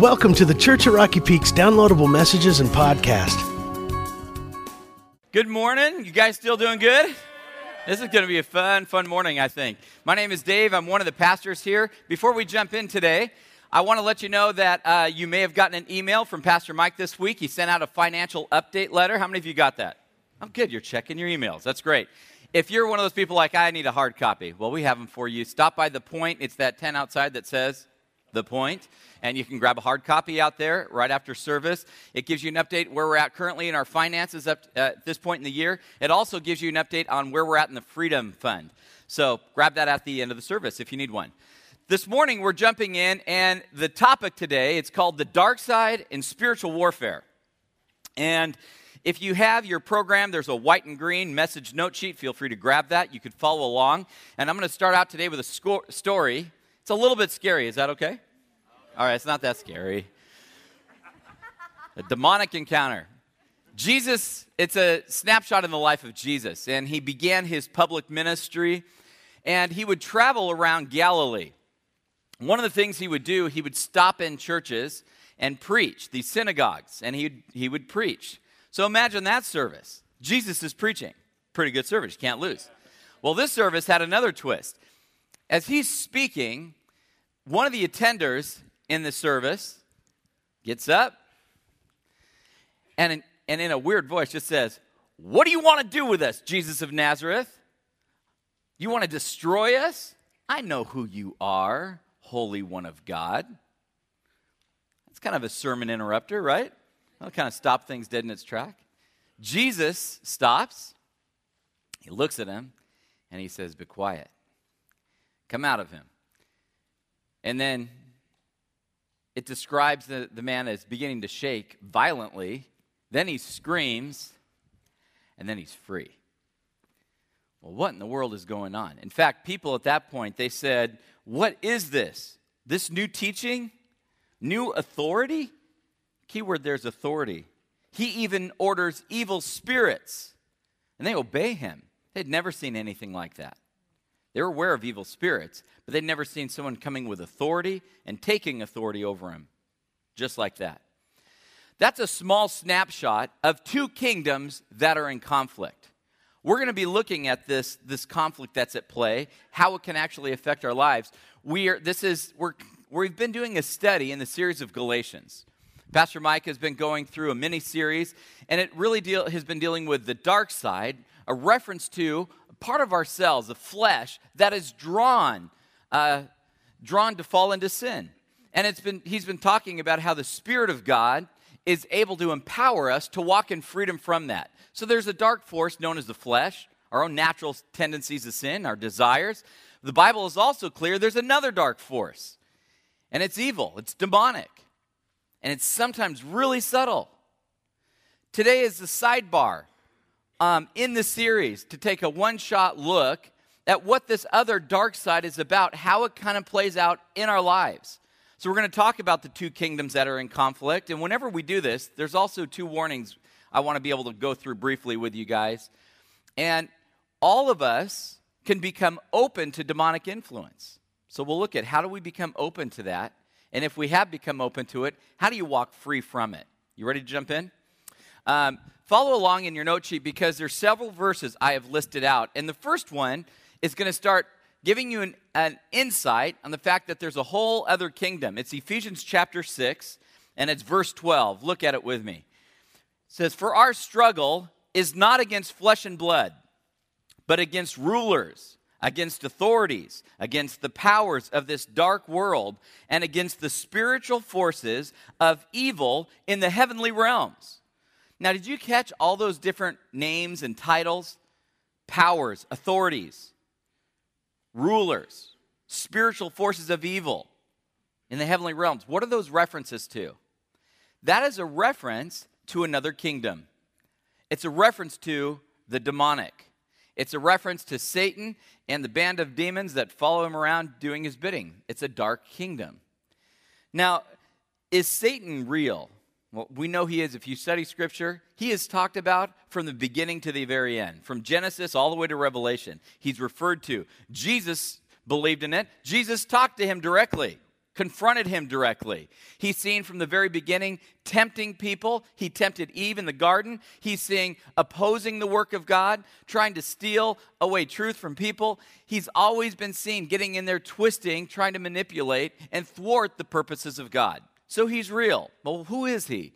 Welcome to the Church of Rocky Peaks downloadable messages and podcast. Good morning. You guys still doing good? This is going to be a fun morning, I think. My name is Dave. I'm one of the pastors here. Before we jump in today, I want to let you know that you may have gotten an email from Pastor Mike this week. He sent out a financial update letter. How many of you got that? I'm good. You're checking your emails. That's great. If you're one of those people like, I need a hard copy, well, we have them for you. Stop by The Point. It's that tent outside that says The Point, and you can grab a hard copy out there right after service. It gives you an update where we're at currently in our finances up at this point in the year. It also gives you an update on where we're at in the Freedom Fund. So grab that at the end of the service if you need one. This morning, we're jumping in, and the topic today, it's called The Dark Side and Spiritual Warfare. And if you have your program, there's a white and green message note sheet. Feel free to grab that. You could follow along. And I'm going to start out today with a story. It's a little bit scary. Is that okay? All right, it's not that scary. A demonic encounter. Jesus, it's a snapshot in the life of Jesus, and he began his public ministry, and he would travel around Galilee. One of the things he would do, he would stop in churches and preach, these synagogues, and he would preach. So imagine that service. Jesus is preaching. Pretty good service. You can't lose. Well, this service had another twist. As he's speaking, one of the attenders in the service gets up and in a weird voice just says, "What do you want to do with us, Jesus of Nazareth? You want to destroy us? I know who you are, Holy One of God." That's kind of a sermon interrupter, right? That'll kind of stop things dead in its track. Jesus stops, he looks at him, and he says, "Be quiet. Come out of him." And then it describes the man as beginning to shake violently, then he screams, and then he's free. Well, what in the world is going on? In fact, people at that point, they said, "What is this? This new teaching? New authority?" Keyword there's authority. He even orders evil spirits, and they obey him. They'd never seen anything like that. They were aware of evil spirits, but they'd never seen someone coming with authority and taking authority over him, just like that. That's a small snapshot of two kingdoms that are in conflict. We're going to be looking at this conflict that's at play, how it can actually affect our lives. We've been doing a study in the series of Galatians. Pastor Mike has been going through a mini-series, and it really has been dealing with the dark side, a reference to a part of ourselves, the flesh, that is drawn to fall into sin. And he's been talking about how the Spirit of God is able to empower us to walk in freedom from that. So there's a dark force known as the flesh, our own natural tendencies to sin, our desires. The Bible is also clear there's another dark force, and it's evil, it's demonic. And it's sometimes really subtle. Today is the sidebar in the series to take a one-shot look at what this other dark side is about, how it kind of plays out in our lives. So we're going to talk about the two kingdoms that are in conflict. And whenever we do this, there's also two warnings I want to be able to go through briefly with you guys. And all of us can become open to demonic influence. So we'll look at how do we become open to that. And if we have become open to it, how do you walk free from it? You ready to jump in? Follow along in your note sheet because there's several verses I have listed out. And the first one is going to start giving you an insight on the fact that there's a whole other kingdom. It's Ephesians chapter 6, and it's verse 12. Look at it with me. It says, "For our struggle is not against flesh and blood, but against rulers, against authorities, against the powers of this dark world, and against the spiritual forces of evil in the heavenly realms." Now, did you catch all those different names and titles? Powers, authorities, rulers, spiritual forces of evil in the heavenly realms. What are those references to? That is a reference to another kingdom. It's a reference to the demonic. It's a reference to Satan and the band of demons that follow him around doing his bidding. It's a dark kingdom. Now, is Satan real? Well, we know he is. If you study Scripture, he is talked about from the beginning to the very end, from Genesis all the way to Revelation. He's referred to. Jesus believed in it. Jesus talked to him directly. confronted him directly. He's seen from the very beginning tempting people. He tempted Eve in the garden. He's seen opposing the work of God, trying to steal away truth from people. He's always been seen getting in there, twisting, trying to manipulate and thwart the purposes of God. So he's real. Well, who is he?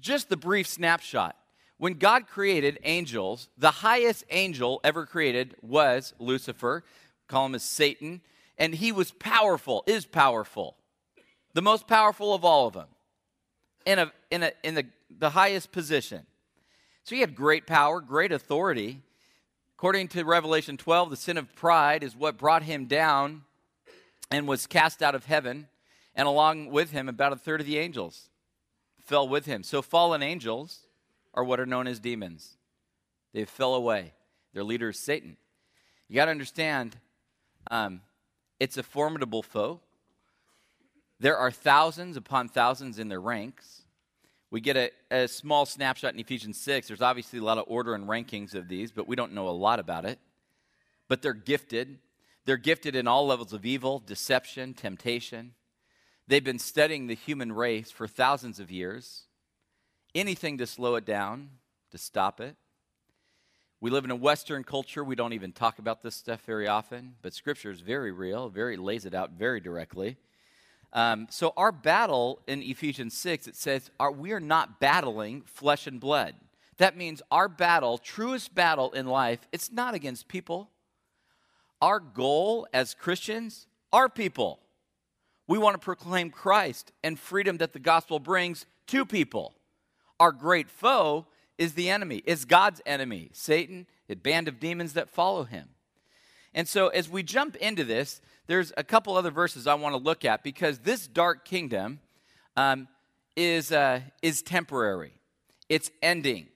Just the brief snapshot. When God created angels, the highest angel ever created was Lucifer. Call him as Satan. And he was powerful, is powerful. The most powerful of all of them. In the highest position. So he had great power, great authority. According to Revelation 12, the sin of pride is what brought him down and was cast out of heaven. And along with him, about a third of the angels fell with him. So fallen angels are what are known as demons. They fell away. Their leader is Satan. You got to understand, it's a formidable foe. There are thousands upon thousands in their ranks. We get a small snapshot in Ephesians 6. There's obviously a lot of order and rankings of these, but we don't know a lot about it. But they're gifted. They're gifted in all levels of evil, deception, temptation. They've been studying the human race for thousands of years. Anything to slow it down, to stop it. We live in a Western culture. We don't even talk about this stuff very often. But Scripture is very real, very lays it out very directly. So our battle in Ephesians 6, it says, we are not battling flesh and blood. That means our battle, truest battle in life, it's not against people. Our goal as Christians are people. We want to proclaim Christ and freedom that the gospel brings to people. Our great foe is the enemy, is God's enemy, Satan, the band of demons that follow him. And so as we jump into this, there's a couple other verses I want to look at because this dark kingdom is temporary. It's ending.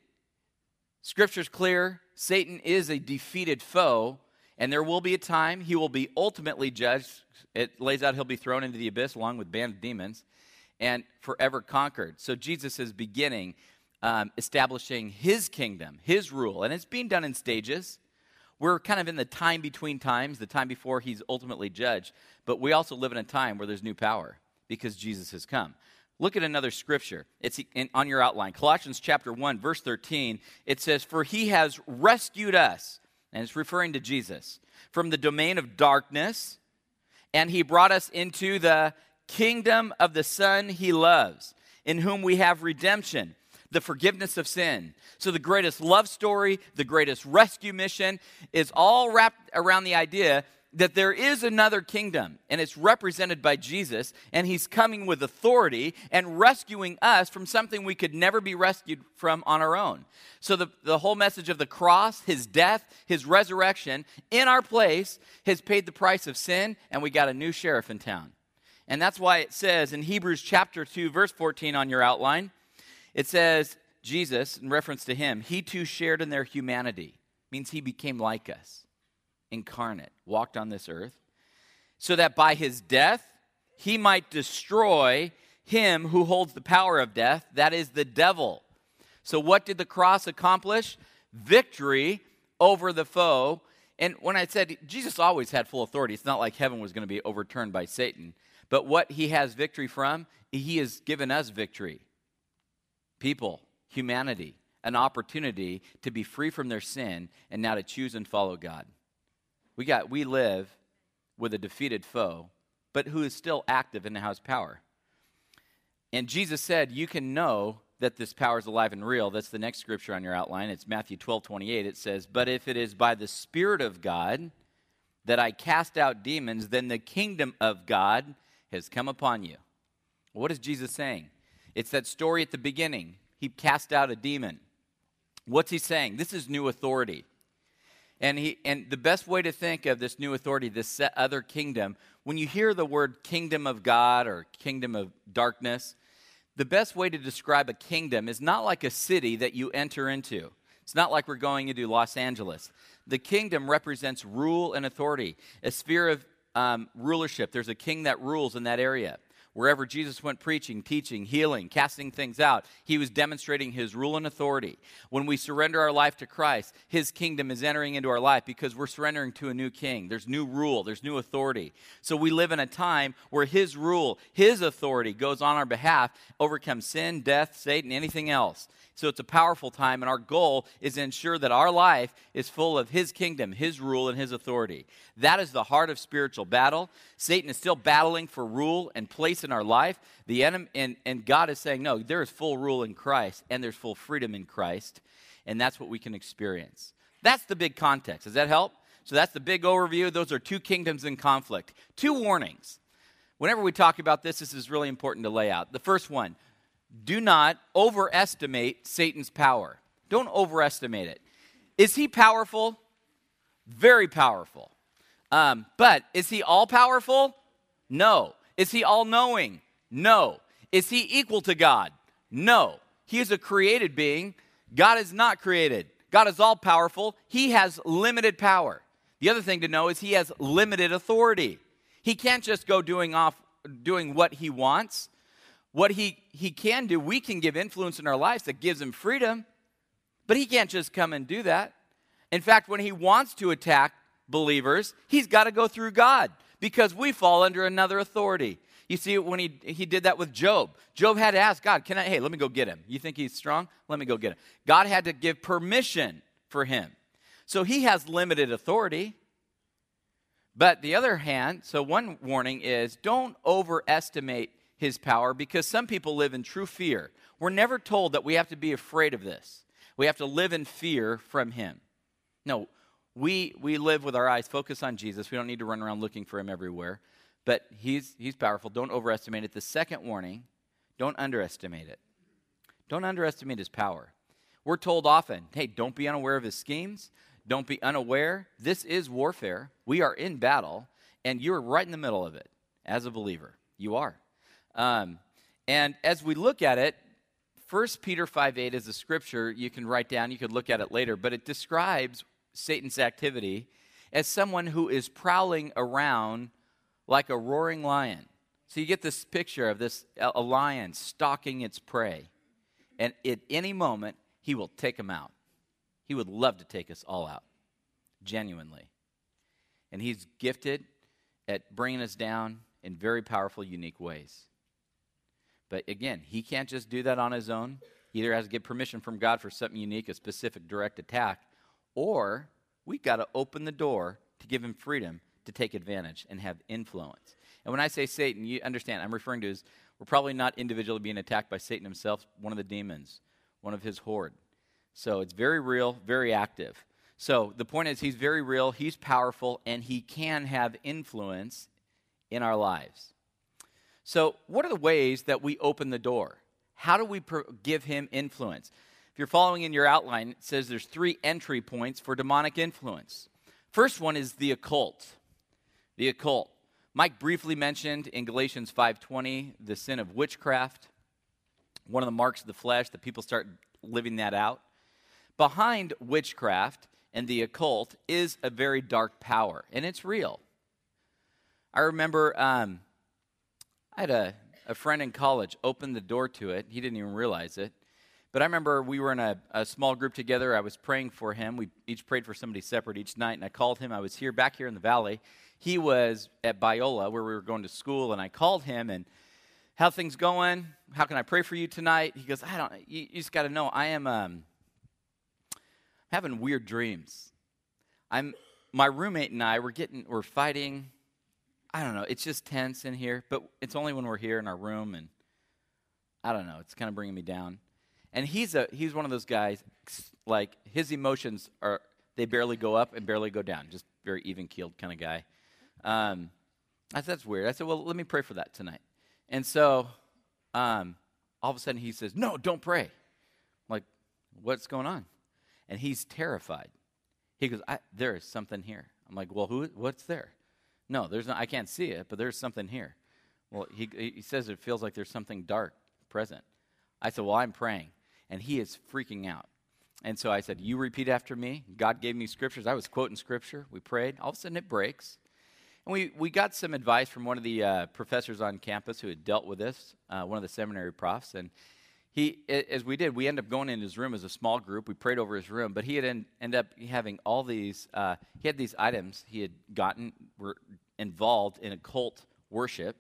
Scripture's clear. Satan is a defeated foe, and there will be a time he will be ultimately judged. It lays out he'll be thrown into the abyss along with band of demons and forever conquered. So Jesus is beginning establishing his kingdom, his rule, and it's being done in stages. We're kind of in the time between times, the time before he's ultimately judged, but we also live in a time where there's new power because Jesus has come. Look at another scripture. It's on your outline. Colossians chapter 1, verse 13, it says, "For he has rescued us," and it's referring to Jesus, "from the domain of darkness, and he brought us into the kingdom of the Son he loves, in whom we have redemption, the forgiveness of sin." So the greatest love story, the greatest rescue mission is all wrapped around the idea that there is another kingdom, and it's represented by Jesus, and he's coming with authority and rescuing us from something we could never be rescued from on our own. So the whole message of the cross, his death, his resurrection in our place has paid the price of sin, and we got a new sheriff in town. And that's why it says in Hebrews chapter 2, verse 14 on your outline, it says, Jesus, in reference to him, he too shared in their humanity. It means he became like us, incarnate, walked on this earth, so that by his death he might destroy him who holds the power of death, that is the devil. So what did the cross accomplish? Victory over the foe. And when I said Jesus always had full authority, it's not like heaven was going to be overturned by Satan. But what he has victory from, he has given us victory. People, humanity, an opportunity to be free from their sin and now to choose and follow God. We live with a defeated foe, but who is still active in his power. And Jesus said, you can know that this power is alive and real. That's the next scripture on your outline. It's Matthew 12:28. It says, "But if it is by the Spirit of God that I cast out demons, then the kingdom of God has come upon you." What is Jesus saying? It's that story at the beginning. He cast out a demon. What's he saying? This is new authority. And the best way to think of this new authority, this other kingdom, when you hear the word kingdom of God or kingdom of darkness, the best way to describe a kingdom is not like a city that you enter into. It's not like we're going into Los Angeles. The kingdom represents rule and authority, a sphere of rulership. There's a king that rules in that area. Wherever Jesus went preaching, teaching, healing, casting things out, he was demonstrating his rule and authority. When we surrender our life to Christ, his kingdom is entering into our life because we're surrendering to a new king. There's new rule. There's new authority. So we live in a time where his rule, his authority goes on our behalf, overcomes sin, death, Satan, anything else. So it's a powerful time, and our goal is to ensure that our life is full of his kingdom, his rule, and his authority. That is the heart of spiritual battle. Satan is still battling for rule and place in our life. The enemy, and God is saying, no, there is full rule in Christ, and there's full freedom in Christ, and that's what we can experience. That's the big context. Does that help? So that's the big overview. Those are two kingdoms in conflict. Two warnings. Whenever we talk about this, this is really important to lay out. The first one, do not overestimate Satan's power. Don't overestimate it. Is he powerful? Very powerful. But is he all-powerful? No. Is he all-knowing? No. Is he equal to God? No. He is a created being. God is not created. God is all-powerful. He has limited power. The other thing to know is he has limited authority. He can't just go doing what he wants. What he can do, we can give influence in our lives that gives him freedom, but he can't just come and do that. In fact, when he wants to attack believers, he's got to go through God because we fall under another authority. You see, when he did that with Job, Job had to ask God, hey, let me go get him. You think he's strong? Let me go get him. God had to give permission for him. So he has limited authority. But the other hand, so one warning is don't overestimate his power, because some people live in true fear. We're never told that we have to be afraid of this. We have to live in fear from him. No, we live with our eyes focused on Jesus. We don't need to run around looking for him everywhere. But he's powerful. Don't overestimate it. The second warning, don't underestimate it. Don't underestimate his power. We're told often, hey, don't be unaware of his schemes. Don't be unaware. This is warfare. We are in battle, and you're right in the middle of it as a believer. You are. And as we look at it, 1 Peter 5:8 is a scripture you can write down. You could look at it later, but it describes Satan's activity as someone who is prowling around like a roaring lion. So you get this picture of a lion stalking its prey, and at any moment, he will take him out. He would love to take us all out, genuinely. And he's gifted at bringing us down in very powerful, unique ways. But again, he can't just do that on his own. He either has to get permission from God for something unique, a specific direct attack, or we've got to open the door to give him freedom to take advantage and have influence. And when I say Satan, you understand, I'm referring to is we're probably not individually being attacked by Satan himself, one of the demons, one of his horde. So it's very real, very active. So the point is he's very real, he's powerful, and he can have influence in our lives. So what are the ways that we open the door? How do we give him influence? If you're following in your outline, it says there's three entry points for demonic influence. First one is the occult. The occult. Mike briefly mentioned in Galatians 5:20 the sin of witchcraft, one of the marks of the flesh that people start living that out. Behind witchcraft and the occult is a very dark power, and it's real. I remember I had a friend in college open the door to it. He didn't even realize it. But I remember we were in a small group together. I was praying for him. We each prayed for somebody separate each night, and I called him. I was back here in the valley. He was at Biola where we were going to school, and I called him, and how things going? How can I pray for you tonight? He goes, you just got to know I am having weird dreams. My roommate and I were fighting. I don't know, it's just tense in here, but it's only when we're here in our room, and I don't know, it's kind of bringing me down. And he's one of those guys, like, his emotions are, they barely go up and barely go down, just very even-keeled kind of guy. I said, that's weird. I said, well, let me pray for that tonight. And so all of a sudden he says, no, don't pray. I'm like, what's going on? And he's terrified. He goes, there is something here. I'm like, well, what's there? No, there's no. I can't see it, but there's something here. Well, he says it feels like there's something dark present. I said, well, I'm praying, and he is freaking out. And so I said, you repeat after me. God gave me scriptures. I was quoting scripture. We prayed. All of a sudden, it breaks, And we got some advice from one of the professors on campus who had dealt with this, one of the seminary profs. And he, as we did, we ended up going in his room as a small group. We prayed over his room, but he had ended up having all these, he had these items he had gotten, were involved in occult worship.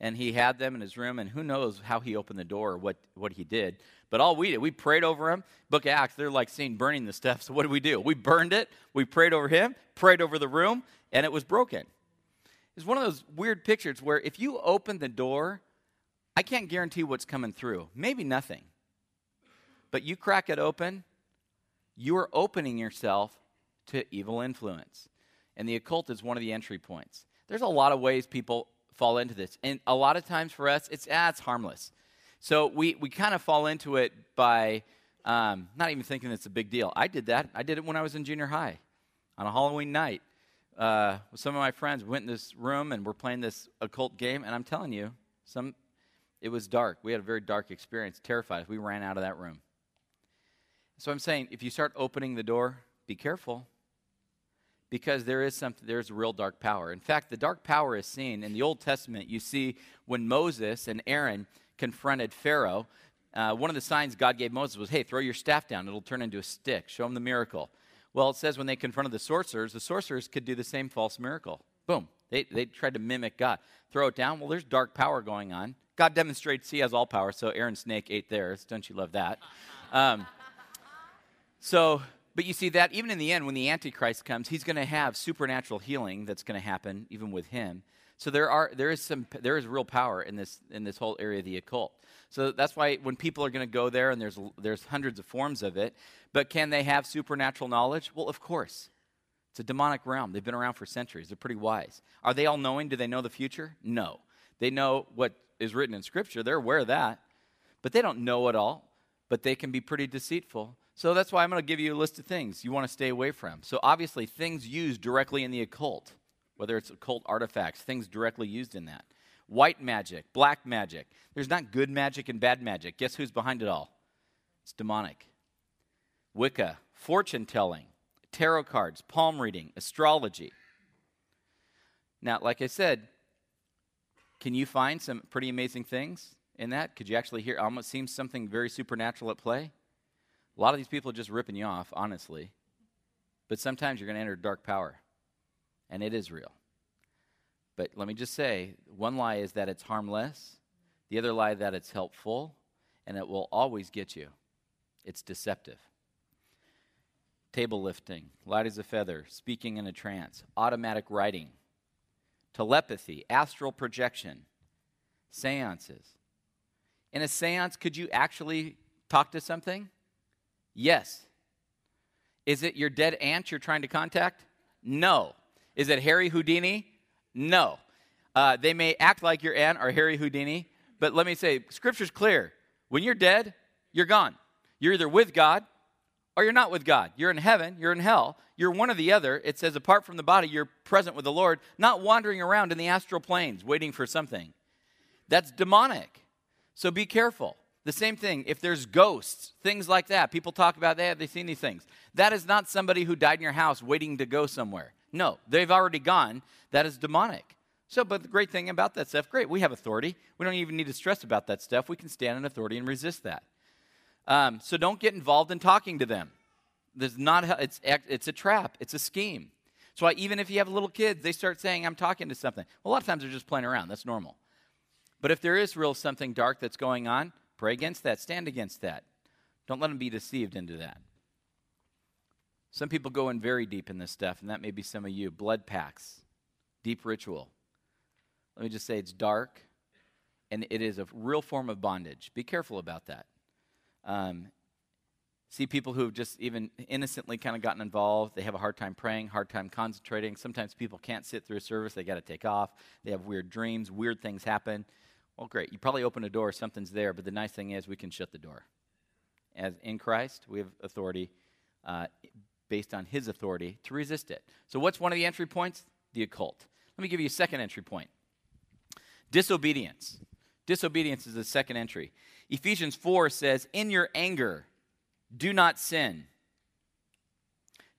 And he had them in his room, and who knows how he opened the door or what he did. But all we did, we prayed over him. Book of Acts, they're like seen burning the stuff, so what did we do? We burned it, we prayed over him, prayed over the room, and it was broken. It's one of those weird pictures where if you open the door, I can't guarantee what's coming through. Maybe nothing. But you crack it open, you are opening yourself to evil influence. And the occult is one of the entry points. There's a lot of ways people fall into this. And a lot of times for us, it's harmless. So we kind of fall into it by not even thinking it's a big deal. I did that. I did it when I was in junior high on a Halloween night. With some of my friends, we went in this room and we're playing this occult game. And I'm telling you, it was dark. We had a very dark experience, terrified. We ran out of that room. So I'm saying, if you start opening the door, be careful. Because there's a real dark power. In fact, the dark power is seen in the Old Testament. You see when Moses and Aaron confronted Pharaoh, one of the signs God gave Moses was, hey, throw your staff down. It'll turn into a stick. Show him the miracle. Well, it says when they confronted the sorcerers could do the same false miracle. Boom. They tried to mimic God. Throw it down. Well, there's dark power going on. God demonstrates he has all power, so Aaron's snake ate theirs. Don't you love that? But you see that even in the end, when the Antichrist comes, he's going to have supernatural healing that's going to happen even with him. So there is real power in this whole area of the occult. So that's why when people are going to go there, and there's hundreds of forms of it, but can they have supernatural knowledge? Well, of course. It's a demonic realm. They've been around for centuries. They're pretty wise. Are they all knowing? Do they know the future? No. They know what is written in Scripture. They're aware of that, but they don't know it all, but they can be pretty deceitful. So that's why I'm going to give you a list of things you want to stay away from. So obviously, things used directly in the occult, whether it's occult artifacts, things directly used in that. White magic, black magic. There's not good magic and bad magic. Guess who's behind it all? It's demonic. Wicca, fortune-telling, tarot cards, palm reading, astrology. Now, like I said, can you find some pretty amazing things in that? Could you actually hear? Almost seems something very supernatural at play. A lot of these people are just ripping you off, honestly. But sometimes you're going to enter dark power, and it is real. But let me just say, one lie is that it's harmless, the other lie that it's helpful, and it will always get you. It's deceptive. Table lifting, light as a feather, speaking in a trance, automatic writing, telepathy, astral projection, seances. In a seance, could you actually talk to something? Yes. Is it your dead aunt you're trying to contact? No. Is it Harry Houdini? No. They may act like your aunt or Harry Houdini, but let me say, Scripture's clear. When you're dead, you're gone. You're either with God or you're not with God. You're in heaven, you're in hell. You're one or the other. It says, apart from the body, you're present with the Lord, not wandering around in the astral planes waiting for something. That's demonic. So be careful. The same thing, if there's ghosts, things like that. People talk about, hey, have they seen these things? That is not somebody who died in your house waiting to go somewhere. No, they've already gone. That is demonic. So, but the great thing about that stuff, great, we have authority. We don't even need to stress about that stuff. We can stand in authority and resist that. So don't get involved in talking to them. It's a trap. It's a scheme. So even if you have little kids, they start saying, I'm talking to something. Well, a lot of times they're just playing around. That's normal. But if there is real something dark that's going on, pray against that. Stand against that. Don't let them be deceived into that. Some people go in very deep in this stuff, and that may be some of you. Blood pacts, deep ritual. Let me just say it's dark, and it is a real form of bondage. Be careful about that. See people who have just even innocently kind of gotten involved. They have a hard time praying, hard time concentrating. Sometimes people can't sit through a service. They got to take off. They have weird dreams. Weird things happen. Well, great. You probably open a door, something's there, but the nice thing is we can shut the door. As in Christ, we have authority based on his authority to resist it. So what's one of the entry points? The occult. Let me give you a second entry point. Disobedience. Disobedience is the second entry. Ephesians 4 says, in your anger, do not sin.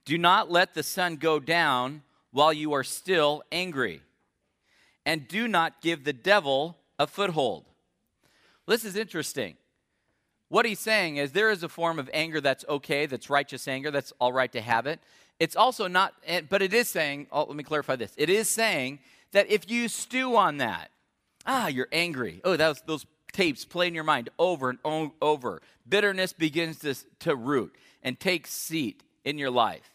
Do not let the sun go down while you are still angry. and do not give the devil a foothold. Well, this is interesting. What he's saying is there is a form of anger that's okay, that's righteous anger, that's all right to have it. It's also not, but it is saying, oh, let me clarify this. It is saying that if you stew on that, you're angry. Oh, that was, those tapes play in your mind over and over. Bitterness begins to root and take seat in your life.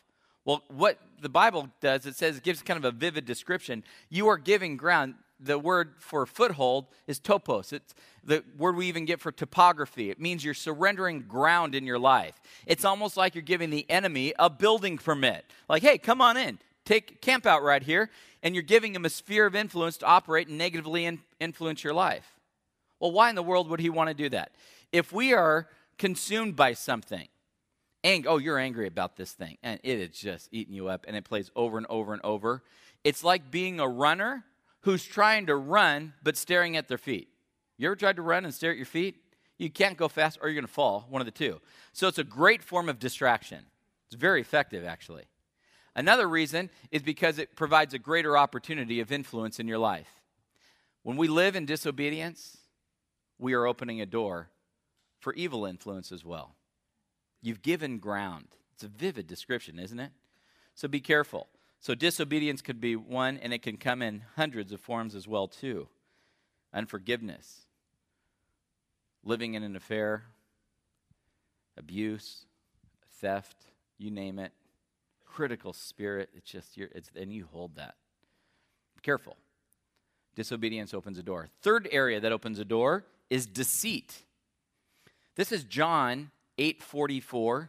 Well, what the Bible does, it says, it gives kind of a vivid description. You are giving ground. The word for foothold is topos. It's the word we even get for topography. It means you're surrendering ground in your life. It's almost like you're giving the enemy a building permit. Like, hey, come on in. Take camp out right here. And you're giving him a sphere of influence to operate and negatively influence your life. Well, why in the world would he want to do that? If we are consumed by something, you're angry about this thing, and it is just eating you up, and it plays over and over and over. It's like being a runner who's trying to run but staring at their feet. You ever tried to run and stare at your feet? You can't go fast or you're going to fall, one of the two. So it's a great form of distraction. It's very effective, actually. Another reason is because it provides a greater opportunity of influence in your life. When we live in disobedience, we are opening a door for evil influence as well. You've given ground. It's a vivid description, isn't it? So be careful. So disobedience could be one, and it can come in hundreds of forms as well, too. Unforgiveness, living in an affair, abuse, theft, you name it, critical spirit. It's just, and you hold that. Be careful. Disobedience opens a door. Third area that opens a door is deceit. This is John 8:44.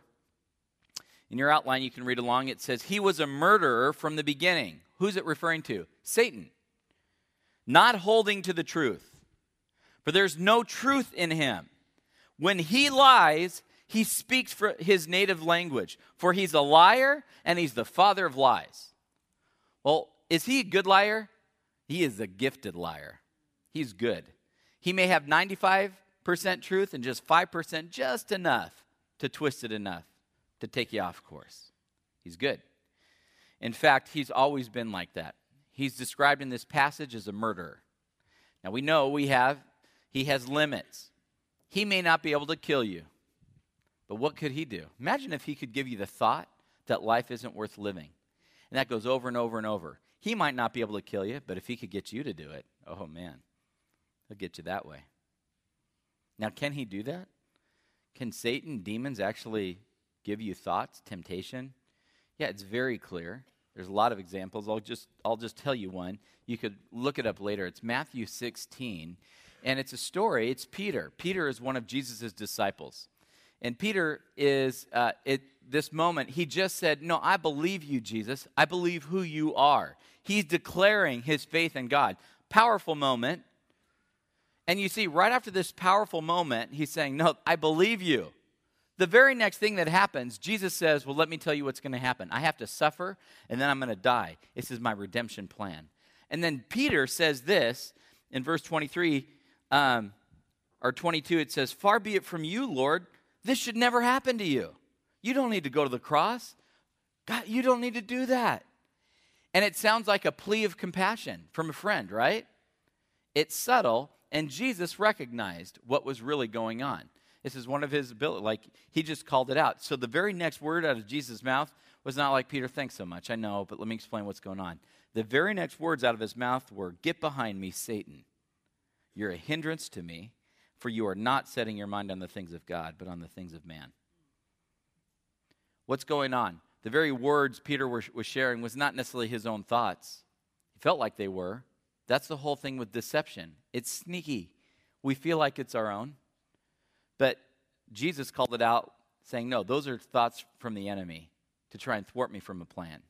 In your outline, you can read along. It says, he was a murderer from the beginning. Who's it referring to? Satan. Not holding to the truth. For there's no truth in him. When he lies, he speaks for his native language. For he's a liar, and he's the father of lies. Well, is he a good liar? He is a gifted liar. He's good. He may have 95% truth and just 5%, just enough to twist it enough to take you off course. He's good. In fact, he's always been like that. He's described in this passage as a murderer. Now we know he has limits. He may not be able to kill you, but what could he do? Imagine if he could give you the thought that life isn't worth living. And that goes over and over and over. He might not be able to kill you, but if he could get you to do it, oh man, he'll get you that way. Now, can he do that? Can Satan, demons actually give you thoughts, temptation? Yeah, it's very clear. There's a lot of examples. I'll just tell you one. You could look it up later. It's Matthew 16, and it's a story. It's Peter. Peter is one of Jesus' disciples. And Peter is, at this moment, he just said, no, I believe you, Jesus. I believe who you are. He's declaring his faith in God. Powerful moment. And you see, right after this powerful moment, he's saying, no, I believe you. The very next thing that happens, Jesus says, well, let me tell you what's going to happen. I have to suffer, and then I'm going to die. This is my redemption plan. And then Peter says this in verse 22, it says, far be it from you, Lord. This should never happen to you. You don't need to go to the cross. God, you don't need to do that. And it sounds like a plea of compassion from a friend, right? It's subtle, and Jesus recognized what was really going on. This is one of his abilities. Like, he just called it out. So the very next word out of Jesus' mouth was not like, Peter, thanks so much. I know, but let me explain what's going on. The very next words out of his mouth were, get behind me, Satan. You're a hindrance to me, for you are not setting your mind on the things of God, but on the things of man. What's going on? The very words Peter was sharing was not necessarily his own thoughts. He felt like they were. That's the whole thing with deception. It's sneaky. We feel like it's our own. But Jesus called it out, saying, no, those are thoughts from the enemy to try and thwart me from a plan.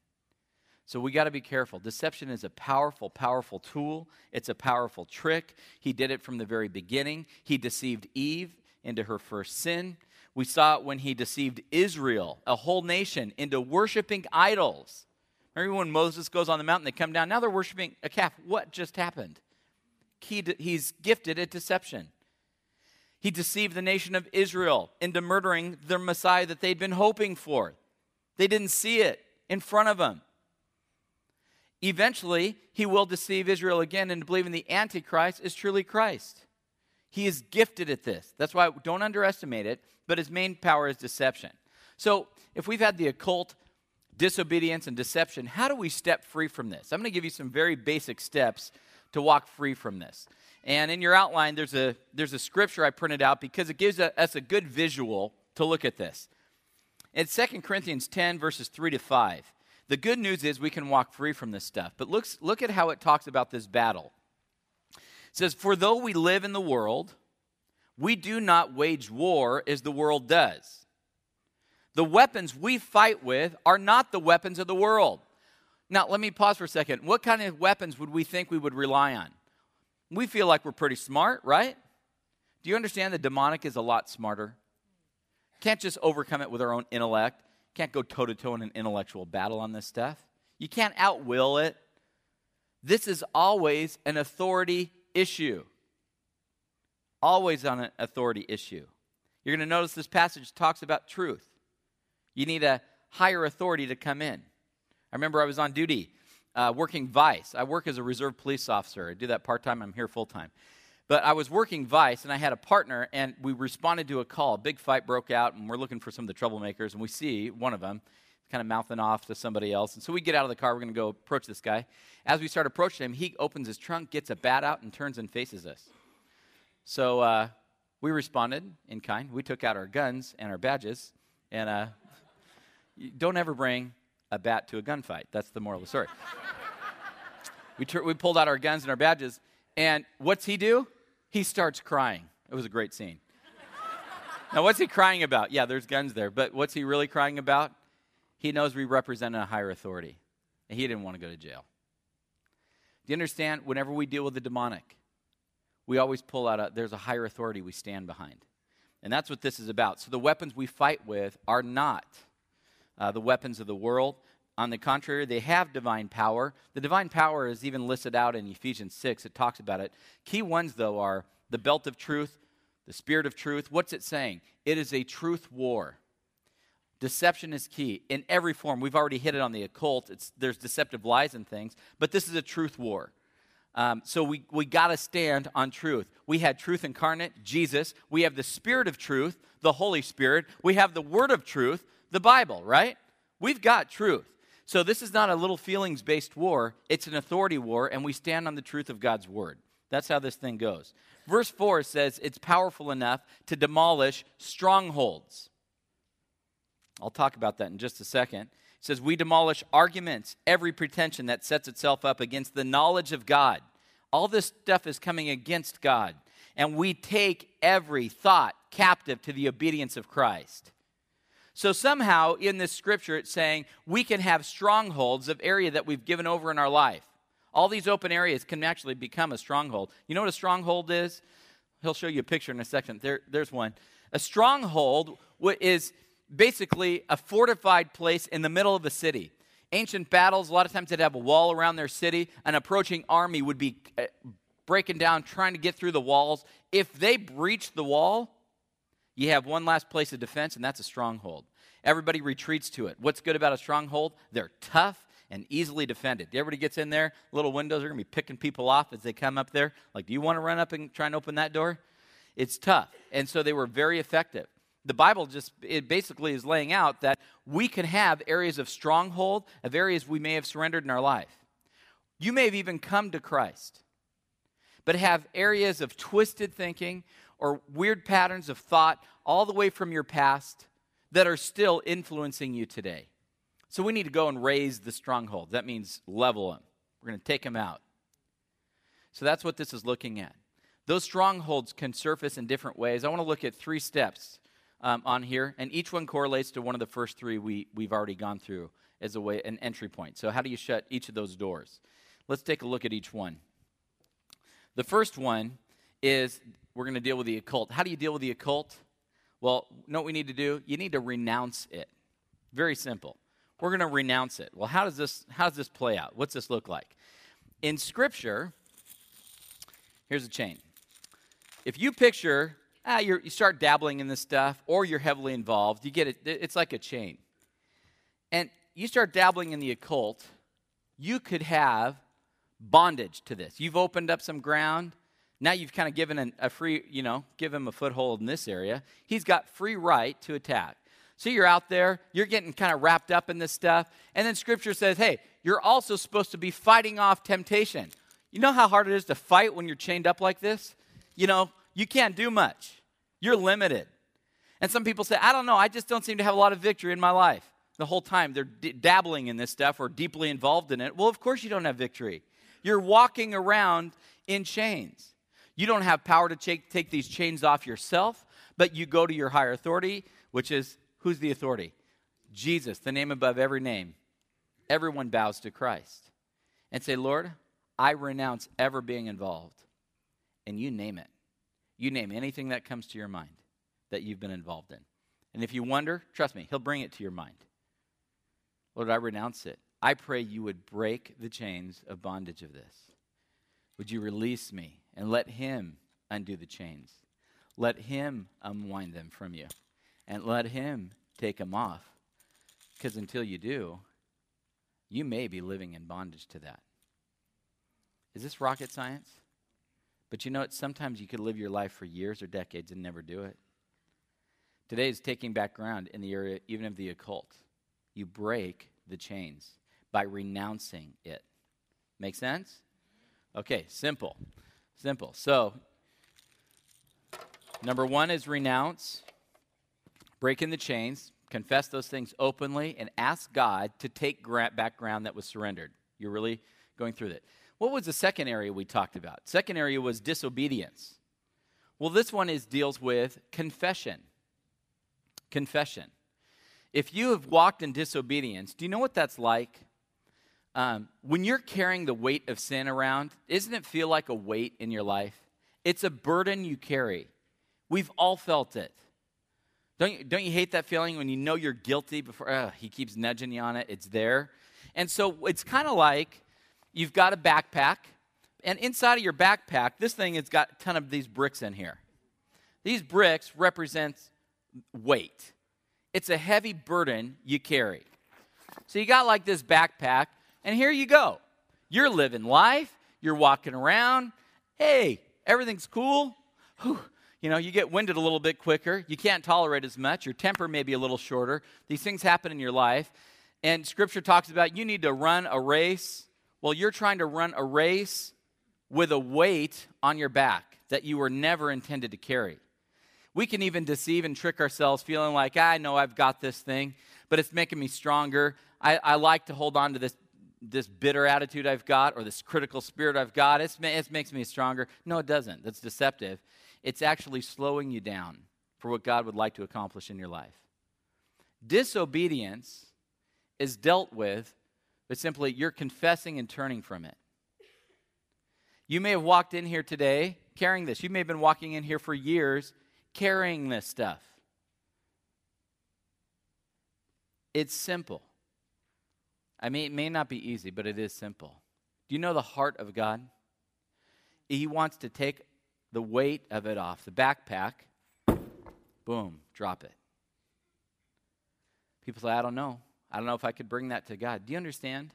So we got to be careful. Deception is a powerful, powerful tool. It's a powerful trick. He did it from the very beginning. He deceived Eve into her first sin. We saw it when he deceived Israel, a whole nation, into worshiping idols. Remember when Moses goes on the mountain, they come down. Now they're worshiping a calf. What just happened? He's gifted at deception. He deceived the nation of Israel into murdering their Messiah that they'd been hoping for. They didn't see it in front of them. Eventually, he will deceive Israel again into believing the Antichrist is truly Christ. He is gifted at this. That's why don't underestimate it, but his main power is deception. So if we've had the occult, disobedience, and deception, how do we step free from this? I'm going to give you some very basic steps to walk free from this. And in your outline, there's a scripture I printed out because it gives us a good visual to look at this. It's 2 Corinthians 10, verses 3 to 5. The good news is we can walk free from this stuff. But look at how it talks about this battle. It says, "For though we live in the world, we do not wage war as the world does. The weapons we fight with are not the weapons of the world." Now, let me pause for a second. What kind of weapons would we think we would rely on? We feel like we're pretty smart, right? Do you understand the demonic is a lot smarter? Can't just overcome it with our own intellect. Can't go toe-to-toe in an intellectual battle on this stuff. You can't outwill it. This is always an authority issue. Always on an authority issue. You're going to notice this passage talks about truth. You need a higher authority to come in. I remember I was on duty working vice. I work as a reserve police officer. I do that part-time. I'm here full-time. But I was working vice, and I had a partner, and we responded to a call. A big fight broke out, and we're looking for some of the troublemakers, and we see one of them kind of mouthing off to somebody else. And so we get out of the car. We're going to go approach this guy. As we start approaching him, he opens his trunk, gets a bat out, and turns and faces us. So we responded in kind. We took out our guns and our badges, and don't ever bring a bat to a gunfight. That's the moral of the story. We pulled out our guns and our badges, and what's he do? He starts crying. It was a great scene. Now, what's he crying about? Yeah, there's guns there, but what's he really crying about? He knows we represent a higher authority, and he didn't want to go to jail. Do you understand? Whenever we deal with the demonic, we always pull out there's a higher authority we stand behind, and that's what this is about. So the weapons we fight with are not the weapons of the world. On the contrary, they have divine power. The divine power is even listed out in Ephesians 6. It talks about it. Key ones, though, are the belt of truth, the spirit of truth. What's it saying? It is a truth war. Deception is key in every form. We've already hit it on the occult. There's deceptive lies and things, but this is a truth war. So we got to stand on truth. We had truth incarnate, Jesus. We have the spirit of truth, the Holy Spirit. We have the word of truth, the Bible, right? We've got truth. So this is not a little feelings-based war. It's an authority war, and we stand on the truth of God's word. That's how this thing goes. Verse 4 says it's powerful enough to demolish strongholds. I'll talk about that in just a second. It says, we demolish arguments, every pretension that sets itself up against the knowledge of God. All this stuff is coming against God. And we take every thought captive to the obedience of Christ. So somehow in this scripture it's saying we can have strongholds of area that we've given over in our life. All these open areas can actually become a stronghold. You know what a stronghold is? He'll show you a picture in a second. There's one. A stronghold is basically a fortified place in the middle of a city. Ancient battles, a lot of times they'd have a wall around their city. An approaching army would be breaking down, trying to get through the walls. If they breach the wall, you have one last place of defense, and that's a stronghold. Everybody retreats to it. What's good about a stronghold? They're tough and easily defended. Everybody gets in there. Little windows are going to be picking people off as they come up there. Like, do you want to run up and try and open that door? It's tough. And so they were very effective. The Bible basically is laying out that we can have areas of stronghold, of areas we may have surrendered in our life. You may have even come to Christ, but have areas of twisted thinking or weird patterns of thought all the way from your past that are still influencing you today. So we need to go and raise the stronghold. That means level them. We're going to take them out. So that's what this is looking at. Those strongholds can surface in different ways. I want to look at three steps on here, and each one correlates to one of the first three we've already gone through as a way, an entry point. So how do you shut each of those doors? Let's take a look at each one. The first one is we're going to deal with the occult. How do you deal with the occult? Well, you know what we need to do? You need to renounce it. Very simple. We're going to renounce it. Well, how does this play out? What's this look like? In Scripture, here's a chain. If you picture, you start dabbling in this stuff, or you're heavily involved, you get it. It's like a chain. And you start dabbling in the occult, you could have bondage to this. You've opened up some ground. Now you've kind of given a free, give him a foothold in this area. He's got free right to attack. So you're out there, you're getting kind of wrapped up in this stuff. And then Scripture says, hey, you're also supposed to be fighting off temptation. You know how hard it is to fight when you're chained up like this? You can't do much. You're limited. And some people say, I don't know, I just don't seem to have a lot of victory in my life. The whole time they're dabbling in this stuff or deeply involved in it. Well, of course you don't have victory. You're walking around in chains. You don't have power to take these chains off yourself, but you go to your higher authority, which is, who's the authority? Jesus, the name above every name. Everyone bows to Christ and say, Lord, I renounce ever being involved. And you name it. You name anything that comes to your mind that you've been involved in. And if you wonder, trust me, he'll bring it to your mind. Lord, I renounce it. I pray you would break the chains of bondage of this. Would you release me and let him undo the chains? Let him unwind them from you. And let him take them off. Because until you do, you may be living in bondage to that. Is this rocket science? But you know what? Sometimes you could live your life for years or decades and never do it. Today is taking back ground in the area even of the occult. You break the chains by renouncing it. Make sense? Okay, simple. Simple. So, number one is renounce. Break in the chains, confess those things openly, and ask God to take back ground that was surrendered. You're really going through that. What was the second area we talked about? Second area was disobedience. Well, this one deals with confession. Confession. If you have walked in disobedience, do you know what that's like? When you're carrying the weight of sin around, doesn't it feel like a weight in your life? It's a burden you carry. We've all felt it. Don't you hate that feeling when you know you're guilty before, he keeps nudging you on it, it's there. And so it's kind of like you've got a backpack, and inside of your backpack, this thing has got a ton of these bricks in here. These bricks represent weight. It's a heavy burden you carry. So you got like this backpack, and here you go. You're living life, you're walking around, hey, everything's cool, whew. You get winded a little bit quicker. You can't tolerate as much. Your temper may be a little shorter. These things happen in your life. And Scripture talks about you need to run a race. Well, you're trying to run a race with a weight on your back that you were never intended to carry. We can even deceive and trick ourselves feeling like, I know I've got this thing, but it's making me stronger. I like to hold on to this bitter attitude I've got or this critical spirit I've got. It makes me stronger. No, it doesn't. That's deceptive. It's actually slowing you down for what God would like to accomplish in your life. Disobedience is dealt with, but simply you're confessing and turning from it. You may have walked in here today carrying this. You may have been walking in here for years carrying this stuff. It's simple. I mean, it may not be easy, but it is simple. Do you know the heart of God? He wants to take the weight of it off. The backpack, boom, drop it. People say, I don't know. I don't know if I could bring that to God. Do you understand?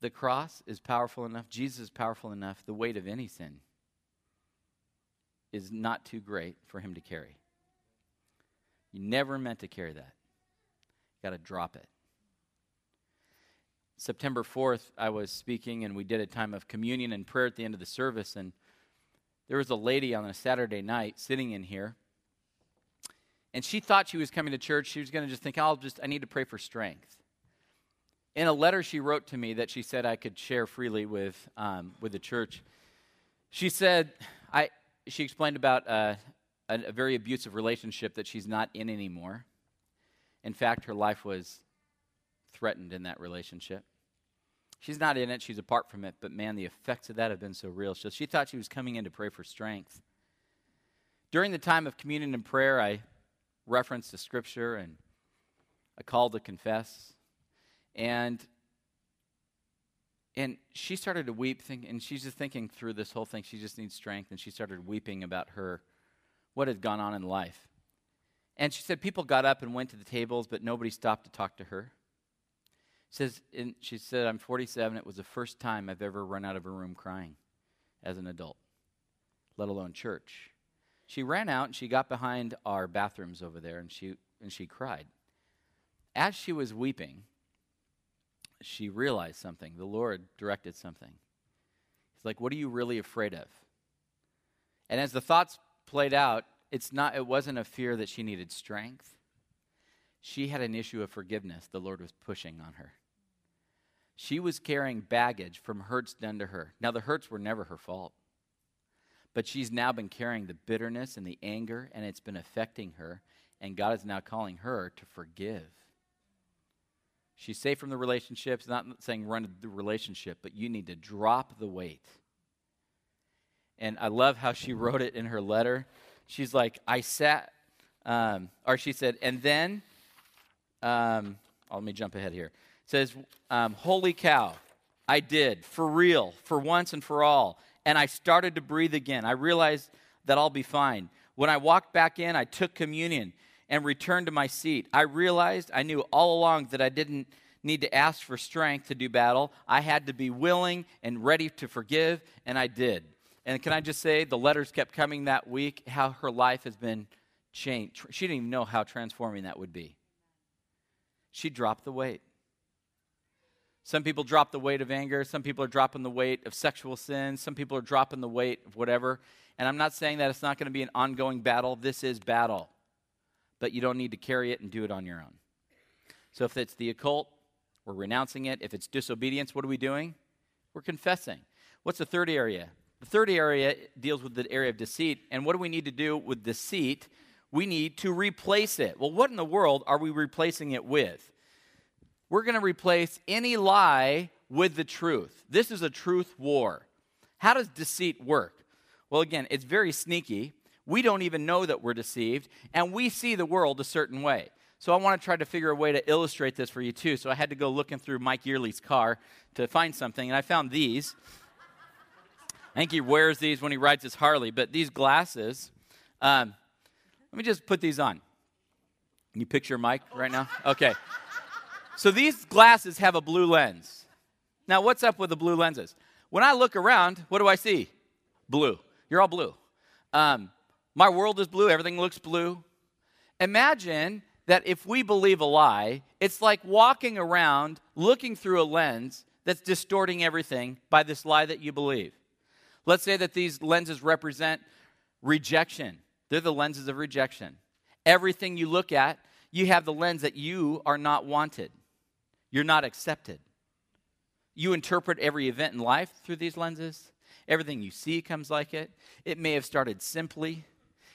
The cross is powerful enough. Jesus is powerful enough. The weight of any sin is not too great for him to carry. You never meant to carry that. Got to drop it. September 4th, I was speaking, and we did a time of communion and prayer at the end of the service, and there was a lady on a Saturday night sitting in here, and she thought she was coming to church. She was going to just think, I need to pray for strength. In a letter she wrote to me that she said I could share freely with the church, she said, she explained about a very abusive relationship that she's not in anymore. In fact, her life was threatened in that relationship. She's not in it, she's apart from it, but man, the effects of that have been so real. So she thought she was coming in to pray for strength. During the time of communion and prayer, I referenced the Scripture and a call to confess. And she started to weep, and she's just thinking through this whole thing, she just needs strength, and she started weeping about what had gone on in life. And she said people got up and went to the tables, but nobody stopped to talk to her. says, and she said, I'm 47. It was the first time I've ever run out of a room crying as an adult, let alone church. She ran out and she got behind our bathrooms over there, and she cried. As she was weeping, she realized something. The Lord directed something. He's like, what are you really afraid of? And as the thoughts played out, it wasn't a fear that she needed strength. She had an issue of forgiveness the Lord was pushing on her. She was carrying baggage from hurts done to her. Now, the hurts were never her fault, but she's now been carrying the bitterness and the anger, and it's been affecting her, and God is now calling her to forgive. She's safe from the relationships, not saying run to the relationship, but you need to drop the weight. And I love how she wrote it in her letter. She's like, let me jump ahead here. It says, holy cow, I did, for real, for once and for all. And I started to breathe again. I realized that I'll be fine. When I walked back in, I took communion and returned to my seat. I realized I knew all along that I didn't need to ask for strength to do battle. I had to be willing and ready to forgive, and I did. And can I just say, the letters kept coming that week, how her life has been changed. She didn't even know how transforming that would be. She dropped the weight. Some people drop the weight of anger. Some people are dropping the weight of sexual sin. Some people are dropping the weight of whatever. And I'm not saying that it's not going to be an ongoing battle. This is battle. But you don't need to carry it and do it on your own. So if it's the occult, we're renouncing it. If it's disobedience, what are we doing? We're confessing. What's the third area? The third area deals with the area of deceit. And what do we need to do with deceit? We need to replace it. Well, what in the world are we replacing it with? We're going to replace any lie with the truth. This is a truth war. How does deceit work? Well, again, it's very sneaky. We don't even know that we're deceived, and we see the world a certain way. So I want to try to figure a way to illustrate this for you, too. So I had to go looking through Mike Yearley's car to find something, and I found these. I think he wears these when he rides his Harley, but these glasses, let me just put these on. Can you picture Mike right now? Okay. So these glasses have a blue lens. Now, what's up with the blue lenses? When I look around, what do I see? Blue. You're all blue. My world is blue. Everything looks blue. Imagine that if we believe a lie, it's like walking around looking through a lens that's distorting everything by this lie that you believe. Let's say that these lenses represent rejection. They're the lenses of rejection. Everything you look at, you have the lens that you are not wanted. You're not accepted. You interpret every event in life through these lenses. Everything you see comes like it. It may have started simply.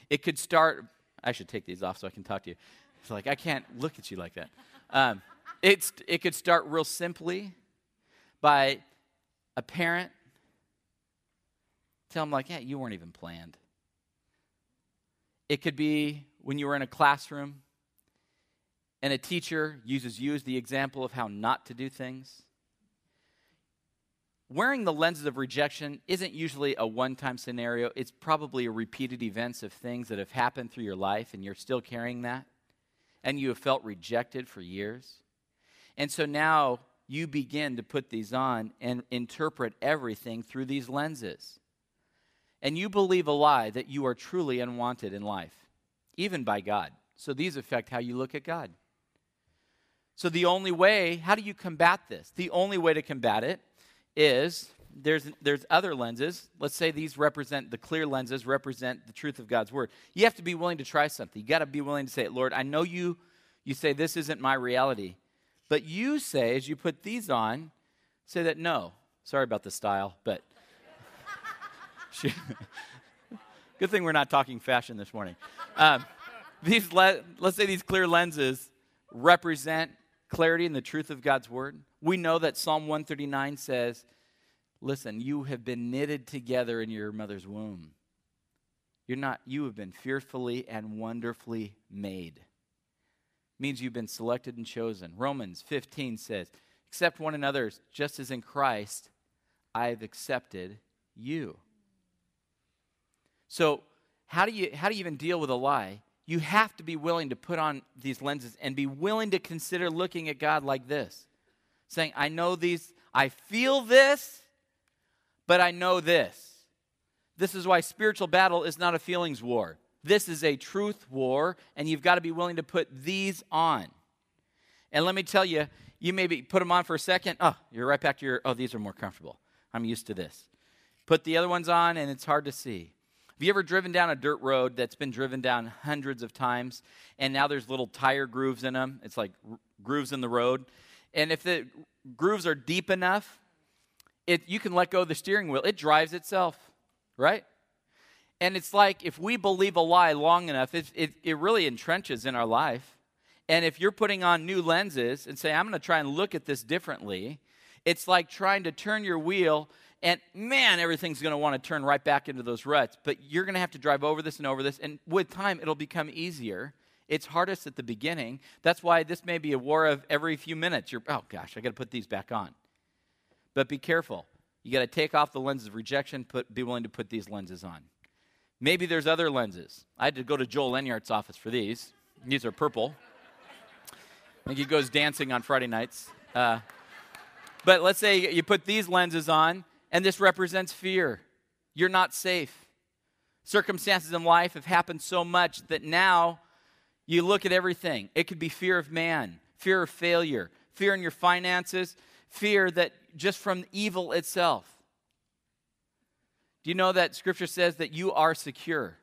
It could start, I should take these off so I can talk to you. It's like, I can't look at you like that. It could start real simply by a parent. Tell them like, yeah, you weren't even planned. It could be when you were in a classroom and a teacher uses you as the example of how not to do things. Wearing the lenses of rejection isn't usually a one-time scenario. It's probably a repeated events of things that have happened through your life, and you're still carrying that, and you have felt rejected for years. And so now you begin to put these on and interpret everything through these lenses. And you believe a lie that you are truly unwanted in life, even by God. So these affect how you look at God. So the only way, how do you combat this? The only way to combat it is there's other lenses. Let's say these represent, the clear lenses represent the truth of God's word. You have to be willing to try something. You got to be willing to say, Lord, I know you say this isn't my reality. But you say, as you put these on, say that no. Sorry about the style, but good thing we're not talking fashion this morning. Let's say these clear lenses represent clarity in the truth of God's word. We know that Psalm 139 says, listen, you have been knitted together in your mother's womb. You have been fearfully and wonderfully made. It means you've been selected and chosen. Romans 15 says, accept one another just as in Christ I have accepted you. So how do you even deal with a lie? You have to be willing to put on these lenses and be willing to consider looking at God like this. saying, I know these, I feel this, but I know this. This is why spiritual battle is not a feelings war. This is a truth war, and you've got to be willing to put these on. And let me tell you, you maybe put them on for a second. Oh, you're right back to your, oh, these are more comfortable. I'm used to this. Put the other ones on, and it's hard to see. Have you ever driven down a dirt road that's been driven down hundreds of times, and now there's little tire grooves in them? It's like grooves in the road. And if the grooves are deep enough, you can let go of the steering wheel. It drives itself, right? And it's like if we believe a lie long enough, it really entrenches in our life. And if you're putting on new lenses and saying, I'm going to try and look at this differently, it's like trying to turn your wheel. And man, everything's going to want to turn right back into those ruts. But you're going to have to drive over this. And with time, it'll become easier. It's hardest at the beginning. That's why this may be a war of every few minutes. You're, oh gosh, I got to put these back on. But be careful. You got to take off the lenses of rejection. Be willing to put these lenses on. Maybe there's other lenses. I had to go to Joel Enyart's office for these. These are purple. I think he goes dancing on Friday nights. But let's say you put these lenses on. And this represents fear. You're not safe. Circumstances in life have happened so much that now you look at everything. It could be fear of man, fear of failure, fear in your finances, fear that just from evil itself. Do you know that Scripture says that you are secure?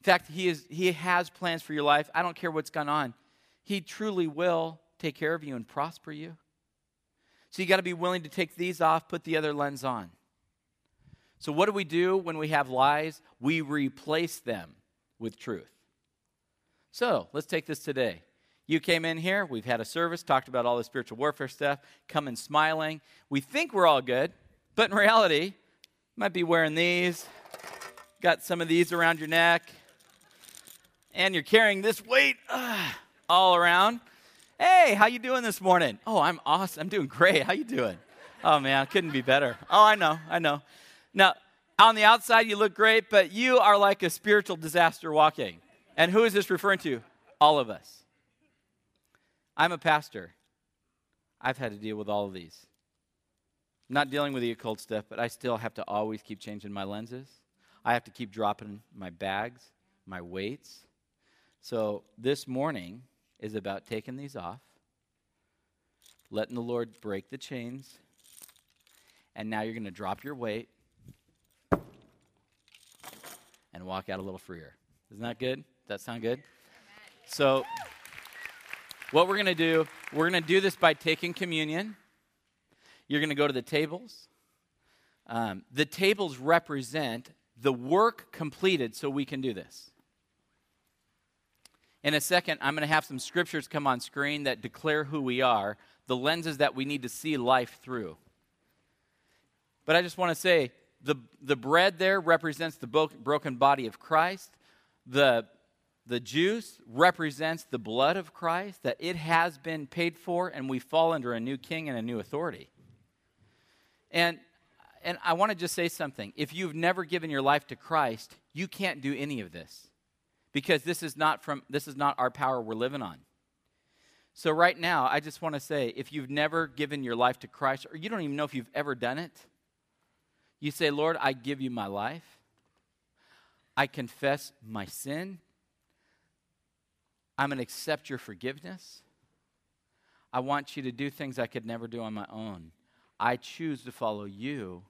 In fact, He has plans for your life. I don't care what's gone on. He truly will take care of you and prosper you. So you got to be willing to take these off, put the other lens on. So what do we do when we have lies? We replace them with truth. So let's take this today. You came in here, we've had a service, talked about all the spiritual warfare stuff, come in smiling. We think we're all good, but in reality, you might be wearing these, got some of these around your neck, and you're carrying this weight all around. Hey, how you doing this morning? Oh, I'm awesome. I'm doing great. How you doing? Oh, man, I couldn't be better. Oh, I know. Now, on the outside, you look great, but you are like a spiritual disaster walking. And who is this referring to? All of us. I'm a pastor. I've had to deal with all of these. I'm not dealing with the occult stuff, but I still have to always keep changing my lenses. I have to keep dropping my bags, my weights. So this morning is about taking these off, letting the Lord break the chains, and now you're going to drop your weight and walk out a little freer. Isn't that good? That sound good? So what we're going to do this by taking communion. You're going to go to the tables. The tables represent the work completed so we can do this. In a second, I'm going to have some scriptures come on screen that declare who we are, the lenses that we need to see life through. But I just want to say, the bread there represents the broken body of Christ. The juice represents the blood of Christ, that it has been paid for, and we fall under a new king and a new authority. And I want to just say something. If you've never given your life to Christ, you can't do any of this. Because this is not our power we're living on. So right now, I just want to say, if you've never given your life to Christ, or you don't even know if you've ever done it, you say, Lord, I give you my life. I confess my sin. I'm going to accept your forgiveness. I want you to do things I could never do on my own. I choose to follow you,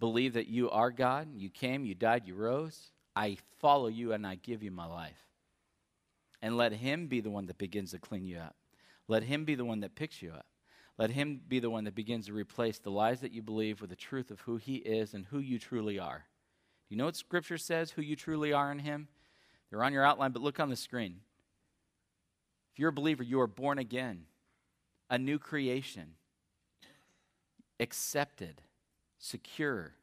believe that you are God. You came, you died, you rose. I follow you and I give you my life. And let him be the one that begins to clean you up. Let him be the one that picks you up. Let him be the one that begins to replace the lies that you believe with the truth of who he is and who you truly are. Do you know what Scripture says, who you truly are in him? They're on your outline, but look on the screen. If you're a believer, you are born again, a new creation, accepted, secure.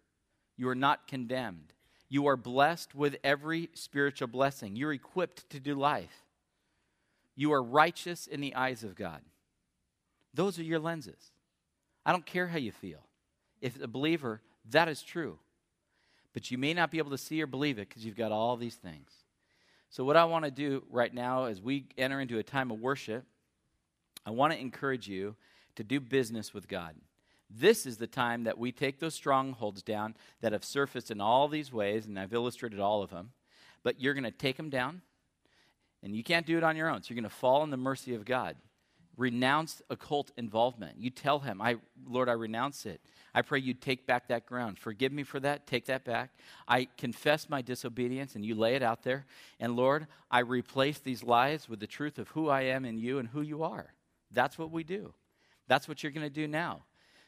You are not condemned. You are blessed with every spiritual blessing. You're equipped to do life. You are righteous in the eyes of God. Those are your lenses. I don't care how you feel. If a believer, that is true. But you may not be able to see or believe it because you've got all these things. So what I want to do right now as we enter into a time of worship, I want to encourage you to do business with God. This is the time that we take those strongholds down that have surfaced in all these ways, and I've illustrated all of them. But you're going to take them down, and you can't do it on your own. So you're going to fall in the mercy of God. Renounce occult involvement. You tell him, Lord, I renounce it. I pray you take back that ground. Forgive me for that. Take that back. I confess my disobedience, and you lay it out there. And Lord, I replace these lies with the truth of who I am in you and who you are. That's what we do. That's what you're going to do now.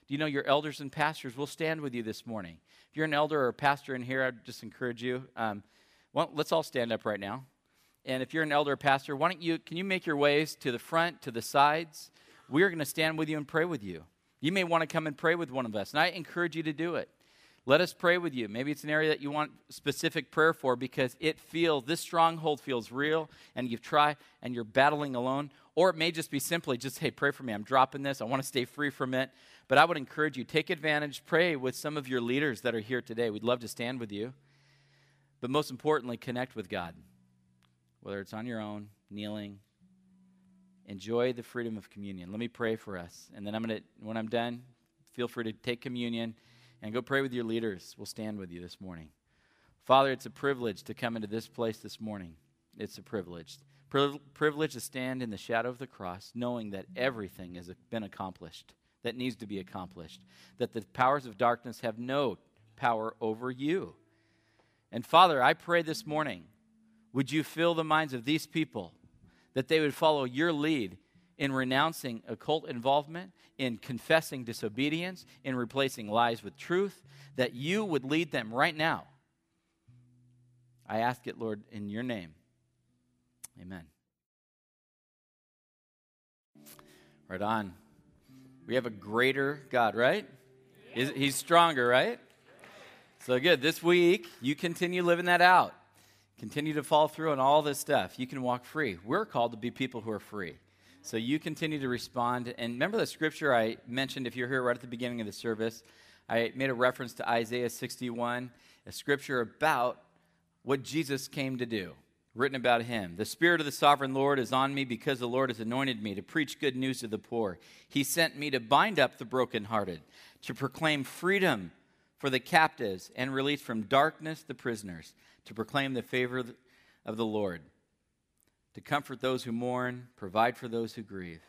Do you know your elders and pastors will stand with you this morning? If you're an elder or a pastor in here, I'd just encourage you. Well, let's all stand up right now. And if you're an elder or pastor, can you make your ways to the front, to the sides? We are going to stand with you and pray with you. You may want to come and pray with one of us, and I encourage you to do it. Let us pray with you. Maybe it's an area that you want specific prayer for because this stronghold feels real, and you've tried, and you're battling alone. Or it may just be simply just, hey, pray for me. I'm dropping this. I want to stay free from it. But I would encourage you, take advantage. Pray with some of your leaders that are here today. We'd love to stand with you. But most importantly, connect with God. Whether it's on your own, kneeling, enjoy the freedom of communion. Let me pray for us. And then when I'm done, feel free to take communion. And go pray with your leaders. We'll stand with you this morning. Father, it's a privilege to come into this place this morning. It's a privilege. Privilege to stand in the shadow of the cross, knowing that everything has been accomplished, that needs to be accomplished, that the powers of darkness have no power over you. And Father, I pray this morning, would you fill the minds of these people, that they would follow your lead in renouncing occult involvement, in confessing disobedience, in replacing lies with truth, that you would lead them right now. I ask it, Lord, in your name. Amen. Right on. We have a greater God, right? Yeah. He's stronger, right? So good. This week, you continue living that out. Continue to follow through on all this stuff. You can walk free. We're called to be people who are free. So you continue to respond. And remember the scripture I mentioned, if you're here right at the beginning of the service, I made a reference to Isaiah 61, a scripture about what Jesus came to do, written about him. The Spirit of the Sovereign Lord is on me because the Lord has anointed me to preach good news to the poor. He sent me to bind up the brokenhearted, to proclaim freedom for the captives and release from darkness the prisoners, to proclaim the favor of the Lord, to comfort those who mourn, provide for those who grieve,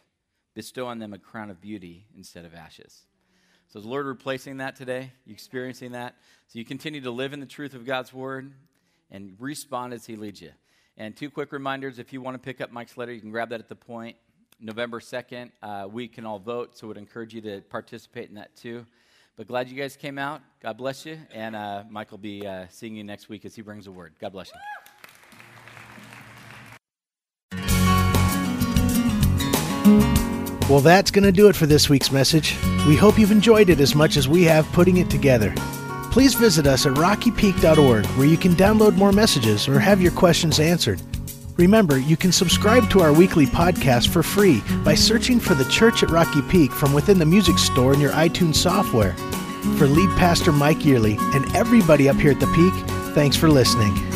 bestow on them a crown of beauty instead of ashes. So is the Lord replacing that today? You experiencing that? So you continue to live in the truth of God's word and respond as he leads you. And two quick reminders, if you want to pick up Mike's letter, you can grab that at the point. November 2nd, we can all vote, so I would encourage you to participate in that too. But glad you guys came out. God bless you. And Mike will be seeing you next week as he brings a word. God bless you. Well, that's going to do it for this week's message. We hope you've enjoyed it as much as we have putting it together. Please visit us at rockypeak.org, where you can download more messages or have your questions answered. Remember, you can subscribe to our weekly podcast for free by searching for The Church at Rocky Peak from within the music store in your iTunes software. For lead pastor Mike Yearly and everybody up here at the Peak, thanks for listening.